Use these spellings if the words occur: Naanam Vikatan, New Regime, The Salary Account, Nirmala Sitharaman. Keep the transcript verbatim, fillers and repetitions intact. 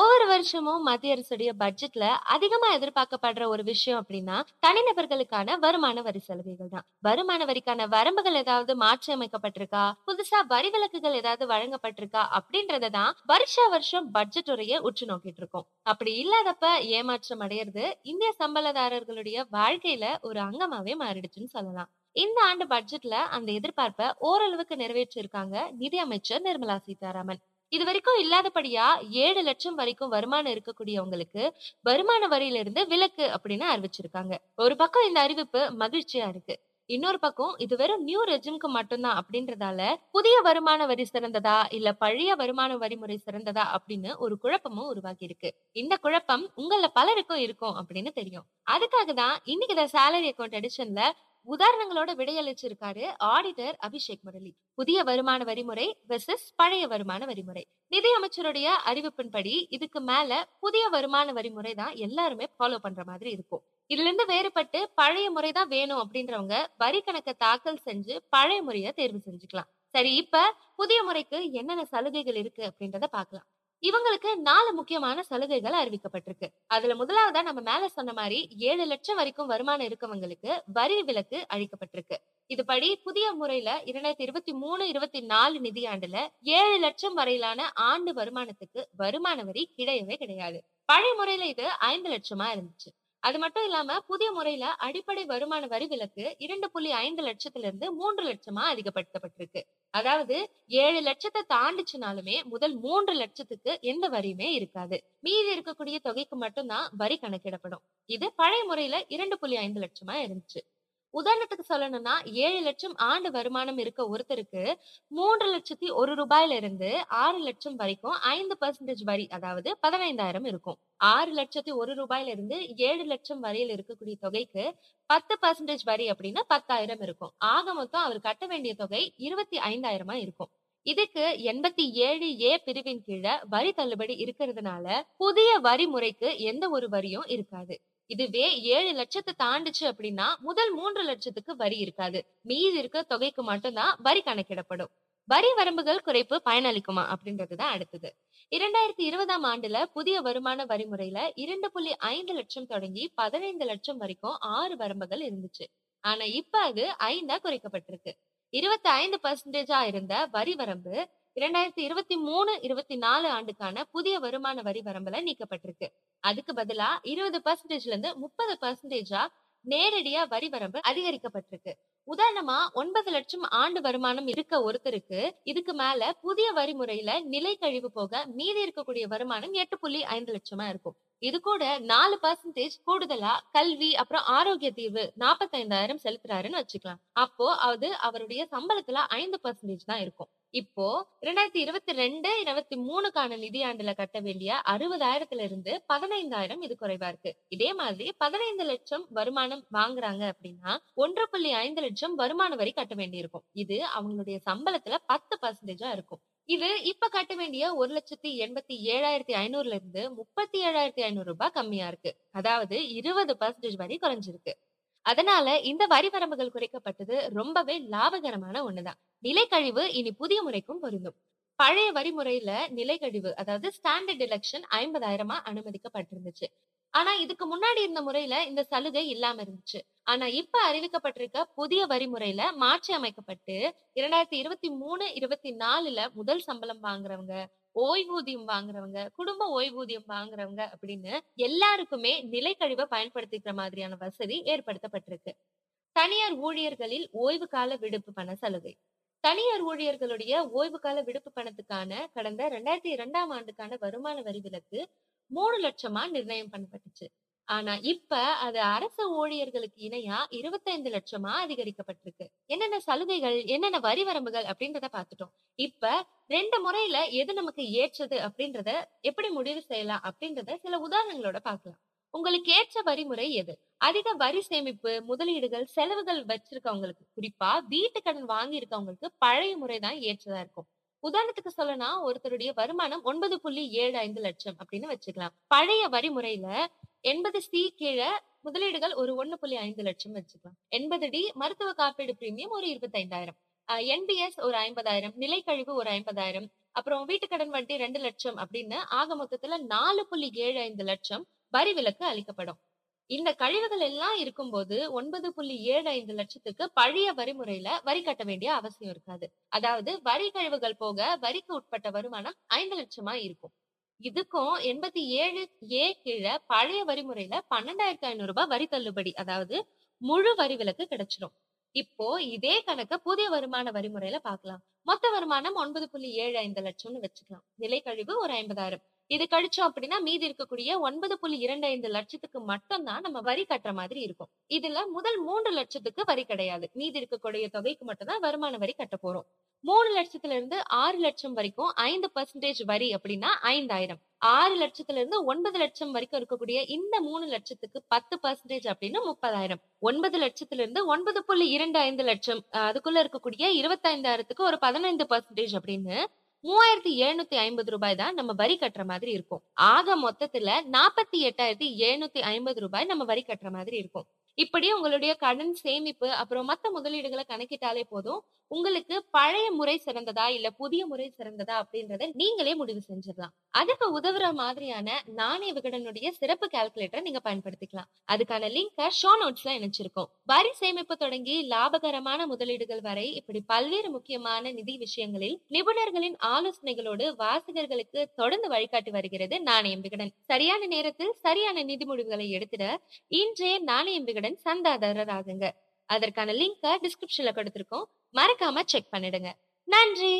ஒவ்வொரு வருஷமும் மத்திய அரசுடைய பட்ஜெட்ல அதிகமா எதிர்பார்க்கப்படுற ஒரு விஷயம் அப்படின்னா தனிநபர்களுக்கான வருமான வரி சலுகைகள் தான். வருமான வரிக்கான வரம்புகள் ஏதாவது மாற்றி அமைக்கப்பட்டிருக்கா, புதுசா வரி விலக்குகள் ஏதாவது வழங்கப்பட்டிருக்கா அப்படின்றதான் வருஷ வருஷம் பட்ஜெட் உரையை உற்று நோக்கிட்டு இருக்கோம். அப்படி இல்லாதப்ப ஏமாற்றம் அடையிறது இந்திய சம்பளதாரர்களுடைய வாழ்க்கையில ஒரு அங்கமாவே மாறிடுச்சுன்னு சொல்லலாம். இந்த ஆண்டு பட்ஜெட்ல அந்த எதிர்பார்ப்பை ஓரளவுக்கு நிறைவேற்றிருக்காங்க நிதி அமைச்சர் நிர்மலா சீதாராமன். இது வரைக்கும் இல்லாதபடியா ஏழு லட்சம் வரைக்கும் வருமானம் இருக்கக்கூடியவங்களுக்கு வருமான வரியிலிருந்து விலக்கு அப்படின்னு அறிவிச்சிருக்காங்க. ஒரு பக்கம் இந்த அறிவிப்பு மகிழ்ச்சியா இருக்கு, இன்னொரு பக்கம் இது வெறும் நியூ ரெஜிம்க்கு மட்டும்தான் அப்படின்றதால புதிய வருமான வரி சிறந்ததா இல்ல பழைய வருமான வரிமுறை சிறந்ததா அப்படின்னு ஒரு குழப்பமும் உருவாக்கி இருக்கு. இந்த குழப்பம் உங்கள பலருக்கும் இருக்கும் அப்படின்னு தெரியும். அதுக்காக தான் இன்னைக்கு இந்த சேலரி அக்கௌண்ட் எடிஷன்ல உதாரணங்களோட விடையளிச்சிருக்காரு ஆடிட்டர் அபிஷேக் முரளி. புதிய வருமான வரிமுறை வெர்சஸ் பழைய வருமான வரிமுறை. நிதி அமைச்சருடைய அறிவிப்பின்படி இதுக்கு மேல புதிய வருமான வரிமுறை தான் எல்லாருமே ஃபாலோ பண்ற மாதிரி இருக்கும். இதுல இருந்து வேறுபட்டு பழைய முறைதான் வேணும் அப்படின்றவங்க வரி கணக்கை தாக்கல் செஞ்சு பழைய முறைய தேர்வு செஞ்சுக்கலாம். சரி, இப்ப புதிய முறைக்கு என்னென்ன சலுகைகள் இருக்கு அப்படின்றத பாக்கலாம். இவங்களுக்கு நாலு முக்கியமான சலுகைகள் அறிவிக்கப்பட்டிருக்கு. அதுல முதலாவதா நம்ம மேல சொன்ன மாதிரி ஏழு லட்சம் வரைக்கும் வருமானம் இருக்கவங்களுக்கு வரி விலக்கு அளிக்கப்பட்டிருக்கு. இதுபடி புதிய முறையில இரண்டாயிரத்தி இருபத்தி மூணு இருபத்தி நாலு நிதியாண்டுல ஏழு லட்சம் வரையிலான ஆண்டு வருமானத்துக்கு வருமான வரி கிடையவே கிடையாது. பழைய முறையில இது ஐந்து லட்சமா இருந்துச்சு. அது மட்டும் இல்லாம புதிய முறையில அடிப்படை வருமான வரி விலக்கு இரண்டு புள்ளி ஐந்து லட்சத்துல இருந்து மூன்று லட்சமா அதிகப்படுத்தப்பட்டிருக்கு. அதாவது ஏழு லட்சத்தை தாண்டிச்சுனாலுமே முதல் மூன்று லட்சத்துக்கு எந்த வரியுமே இருக்காது, மீதி இருக்கக்கூடிய தொகைக்கு மட்டும்தான் வரி கணக்கிடப்படும். இது பழைய முறையில இரண்டு புள்ளி ஐந்து லட்சமா இருந்துச்சு. உதாரணத்துக்கு சொல்லணும்னா ஏழு லட்சம் ஆண்டு வருமானம் இருக்க ஒருத்தருக்கு மூன்று லட்சத்தி ஒரு ரூபாயில இருந்து ஆறு லட்சம் வரைக்கும் ஐந்து பர்சன்டேஜ் வரி, அதாவது பதினைந்தாயிரம் இருக்கும். ஆறு லட்சத்தி ஒரு ரூபாயில இருந்து ஏழு லட்சம் வரையில் இருக்கக்கூடிய தொகைக்கு பத்து பர்சன்டேஜ் வரி அப்படின்னா பத்தாயிரம் இருக்கும். ஆக மொத்தம் அவர் கட்ட வேண்டிய தொகை இருபத்தி ஐந்தாயிரமா இருக்கும். இதுக்கு எண்பத்தி ஏழு ஏ பிரிவின் கீழே வரி தள்ளுபடி இருக்கிறதுனால புதிய வரி முறைக்கு எந்த ஒரு வரியும் இருக்காது. இதுவே ஏழு லட்சத்தை தாண்டிச்சு அப்படின்னா முதல் மூன்று லட்சத்துக்கு வரி இருக்காது, மீதி இருக்க தொகைக்கு மட்டும்தான் வரி கணக்கிடப்படும். வரி வரம்புகள் குறைப்பு பயனளிக்குமா அப்படின்றதுதான் அடுத்தது. இரண்டாயிரத்தி இருபதாம் ஆண்டுல புதிய வருமான வரிமுறையில இரண்டு புள்ளி ஐந்து லட்சம் தொடங்கி பதினைந்து லட்சம் வரைக்கும் ஆறு வரம்புகள் இருந்துச்சு. ஆனா இப்ப அது ஐந்தா குறைக்கப்பட்டிருக்கு. இருபத்தி ஐந்து பர்சன்டேஜா இருந்த வரி வரம்பு இரண்டாயிரத்தி இருபத்தி மூணு இருபத்தி நாலு ஆண்டுக்கான புதிய வருமான வரி வரம்புல நீக்கப்பட்டிருக்கு. அதுக்கு பதிலா இருபது பர்சன்டேஜ்ல இருந்து முப்பது பர்சன்டேஜா நேரடியா வரி வரம்பு அதிகரிக்கப்பட்டிருக்கு. உதாரணமா ஒன்பது லட்சம் ஆண்டு வருமானம் இருக்க ஒருத்தருக்கு இதுக்கு மேல புதிய வரி முறையில நிலை கழிவு போக மீதி இருக்கக்கூடிய வருமானம் எட்டு புள்ளி ஐந்து லட்சமா இருக்கும். இது கூட நாலு பர்சன்டேஜ் கூடுதலா கல்வி அப்புறம் ஆரோக்கிய தீர்வு நாப்பத்தி ஐந்தாயிரம் செலுத்துறாருன்னு வச்சுக்கலாம். அப்போ அது அவருடைய சம்பளத்துல ஐந்து பர்சன்டேஜ் தான் இருக்கும். இப்போ இரண்டாயிரத்தி இருபத்தி ரெண்டு இருபத்தி மூணுக்கான நிதியாண்டுல கட்ட வேண்டிய அறுபதாயிரத்துல இருந்து பதினைந்தாயிரம் இது குறைவா இருக்கு. இதே மாதிரி பதினைந்து லட்சம் வருமானம் வாங்குறாங்க அப்படின்னா ஒன்று புள்ளி ஐந்து லட்சம் வருமான வரி கட்ட வேண்டியிருக்கும். இது அவங்களுடைய சம்பளத்துல பத்து பர்சன்டேஜா இருக்கும். இது இப்ப கட்ட வேண்டிய ஒரு லட்சத்தி எண்பத்தி ஏழாயிரத்தி ஐநூறுல இருந்து முப்பத்தி ஏழாயிரத்தி ஐநூறு ரூபாய் கம்மியா இருக்கு. அதாவது இருபது பர்சன்டேஜ் வரி குறைஞ்சிருக்கு. அதனால இந்த வரி வரம்புகள் குறைக்கப்பட்டது ரொம்பவே லாபகரமான ஒண்ணுதான். நிலைக்கழிவு இனி புதிய முறைக்கும் பொருந்தும். பழைய வரி முறையில நிலைக்கழிவு அதாவது ஸ்டாண்டர்ட் டிடக்ஷன் ஐம்பதாயிரமா அனுமதிக்கப்பட்டிருந்துச்சு. ஆனா இதுக்கு முன்னாடி இருந்த முறையில இந்த சலுகை இல்லாம இருந்துச்சு. ஆனா இப்ப அறிவிக்கப்பட்டிருக்க புதிய வரி முறையில மாற்றி அமைக்கப்பட்டு இரண்டாயிரத்தி இருபத்தி மூணு இருபத்தி நாலுல முதல் சம்பளம் வாங்குறவங்க, ஓய்வூதியம் வாங்குறவங்க, குடும்ப ஓய்வூதியம் வாங்குறவங்க அப்படின்னு எல்லாருக்குமே நிலைக்கழிவை பயன்படுத்திக்கிற மாதிரியான வசதி ஏற்படுத்தப்பட்டிருக்கு. தனியார் ஊழியர்களில் ஓய்வு கால விடுப்பு பண சலுகை. தனியார் ஊழியர்களுடைய ஓய்வு கால விடுப்பு பணத்துக்கான கடந்த ரெண்டாயிரத்தி இரண்டாம் ஆண்டுக்கான வருமான வரி விலக்கு மூணு லட்சமா நிர்ணயம் பண்ணப்பட்டுச்சு. ஆனா இப்ப அது அரசு ஊழியர்களுக்கு இணையா இருபத்தைந்து லட்சமா அதிகரிக்கப்பட்டிருக்கு. என்னென்ன சலுகைகள், என்னென்ன வரி வரம்புகள் அப்படின்றத பாத்துட்டோம். இப்ப ரெண்டு முறையில எது நமக்கு ஏற்றது அப்படின்றத எப்படி முடிவு செய்யலாம் அப்படின்றத சில உதாரணங்களோட பாக்கலாம். உங்களுக்கு ஏற்ற வரிமுறை எது? அதிக வரி சேமிப்பு, முதலீடுகள், செலவுகள் வச்சிருக்கவங்களுக்கு, குறிப்பா வீட்டு கடன் வாங்கி இருக்கவங்களுக்கு பழைய முறைதான் ஏற்றதா இருக்கும். உதாரணத்துக்கு சொல்லனா ஒருத்தருடைய வருமானம் ஒன்பது புள்ளி ஏழு ஐந்து லட்சம் அப்படின்னு வச்சுக்கலாம். பழைய வரி முறையில எண்பது சி கீழே முதலீடுகள் ஒரு ஒன்னு புள்ளி ஐந்து லட்சம் வச்சுக்கலாம். எண்பது டி மருத்துவ காப்பீடு பிரீமியம் ஒரு இருபத்தி ஐந்தாயிரம், என்பிஎஸ் ஒரு ஐம்பதாயிரம், நிலைக்கழிவு ஒரு ஐம்பதாயிரம், அப்புறம் வீட்டுக்கடன் வட்டி ரெண்டு லட்சம் அப்படின்னு ஆக மொத்தத்துல நாலு புள்ளி ஏழு ஐந்து லட்சம் வரி விலக்கு அளிக்கப்படும். இந்த கழிவுகள் எல்லாம் இருக்கும்போது ஒன்பது புள்ளி ஏழு ஐந்து லட்சத்துக்கு பழைய வரிமுறையில வரி கட்ட வேண்டிய அவசியம் இருக்காது. அதாவது வரி கழிவுகள் போக வரிக்கு உட்பட்ட வருமானம் ஐந்து லட்சமா இருக்கும். இதுக்கும் எண்பத்தி ஏழு ஏ கீழே பழைய வரிமுறையில பன்னெண்டாயிரத்தி ஐநூறு ரூபாய் வரி தள்ளுபடி, அதாவது முழு வரி விலக்கு கிடைச்சிடும். இப்போ இதே கணக்க புதிய வருமான வரிமுறையில பாக்கலாம். மொத்த வருமானம் ஒன்பது புள்ளி ஏழு ஐந்து லட்சம்னு வச்சுக்கலாம். நிலை கழிவு ஒரு ஐம்பதாயிரம், இது கழிச்சோம் அப்படின்னா மீதி இருக்கக்கூடிய ஒன்பது புள்ளி இரண்டு ஐந்து லட்சத்துக்கு மட்டும் தான் நம்ம வரி கட்டுற மாதிரி இருக்கும். இதுல முதல் மூன்று லட்சத்துக்கு வரி கிடையாது, மீதி இருக்கக்கூடிய தொகைக்கு மட்டும் தான் வருமான வரி கட்ட போறோம். மூணு லட்சத்துல இருந்து ஆறு லட்சம் வரைக்கும் ஐந்து பர்சன்டேஜ் வரி அப்படின்னா ஐந்தாயிரம். ஆறு லட்சத்துல இருந்து ஒன்பது லட்சம் வரைக்கும் இருக்கக்கூடிய இந்த மூணு லட்சத்துக்கு பத்து பர்சன்டேஜ் அப்படின்னா முப்பதாயிரம். ஒன்பது லட்சத்துல இருந்து ஒன்பது புள்ளி இரண்டு ஐந்து லட்சம் அதுக்குள்ள இருக்கக்கூடிய இருபத்தைந்தாயிரத்துக்கு ஒரு பதினைந்து பர்சன்டேஜ் அப்படின்னு மூவாயிரத்தி எழுநூத்தி ஐம்பது ரூபாய் தான் நம்ம வரி கட்டுற மாதிரி இருக்கும். ஆக மொத்தத்துல நாப்பத்தி எட்டாயிரத்தி எழுநூத்தி ஐம்பது ரூபாய் நம்ம வரி கட்டுற மாதிரி இருக்கும். இப்படி உங்களுடைய கடன், சேமிப்பு, அப்புறம் மத்த முதலீடுகளை கணக்கிட்டாலே போதும், உங்களுக்கு பழைய முறை சிறந்ததா இல்ல புதிய முறை சிறந்ததா அப்படின்றத நீங்களே முடிவு செஞ்சிடலாம். அதுக்கு உதவுற மாதிரியான நாணய விகடனுடைய சிறப்பு கால்குலேட்டரை நீங்க பயன்படுத்திக்கலாம். அதுக்கான லிங்க ஷோ நோட்ஸ்ல இணைச்சிருக்கோம். வரி சேமிப்பு தொடங்கி லாபகரமான முதலீடுகள் வரை இப்படி பல்வேறு முக்கியமான நிதி விஷயங்களில் நிபுணர்களின் ஆலோசனைகளோடு வாசகர்களுக்கு தொடர்ந்து வழிகாட்டி வருகிறது நாணயம் விகடன். சரியான நேரத்தில் சரியான நிதி முடிவுகளை எடுத்துட இன்றைய நாணயம் விகடன் சந்தாதாரர் ஆகுங்க. அதற்கான லிங்க டிஸ்கிரிப்ஷன்ல கொடுத்திருக்கோம், மறக்காம செக் பண்ணிடுங்க. நன்றி.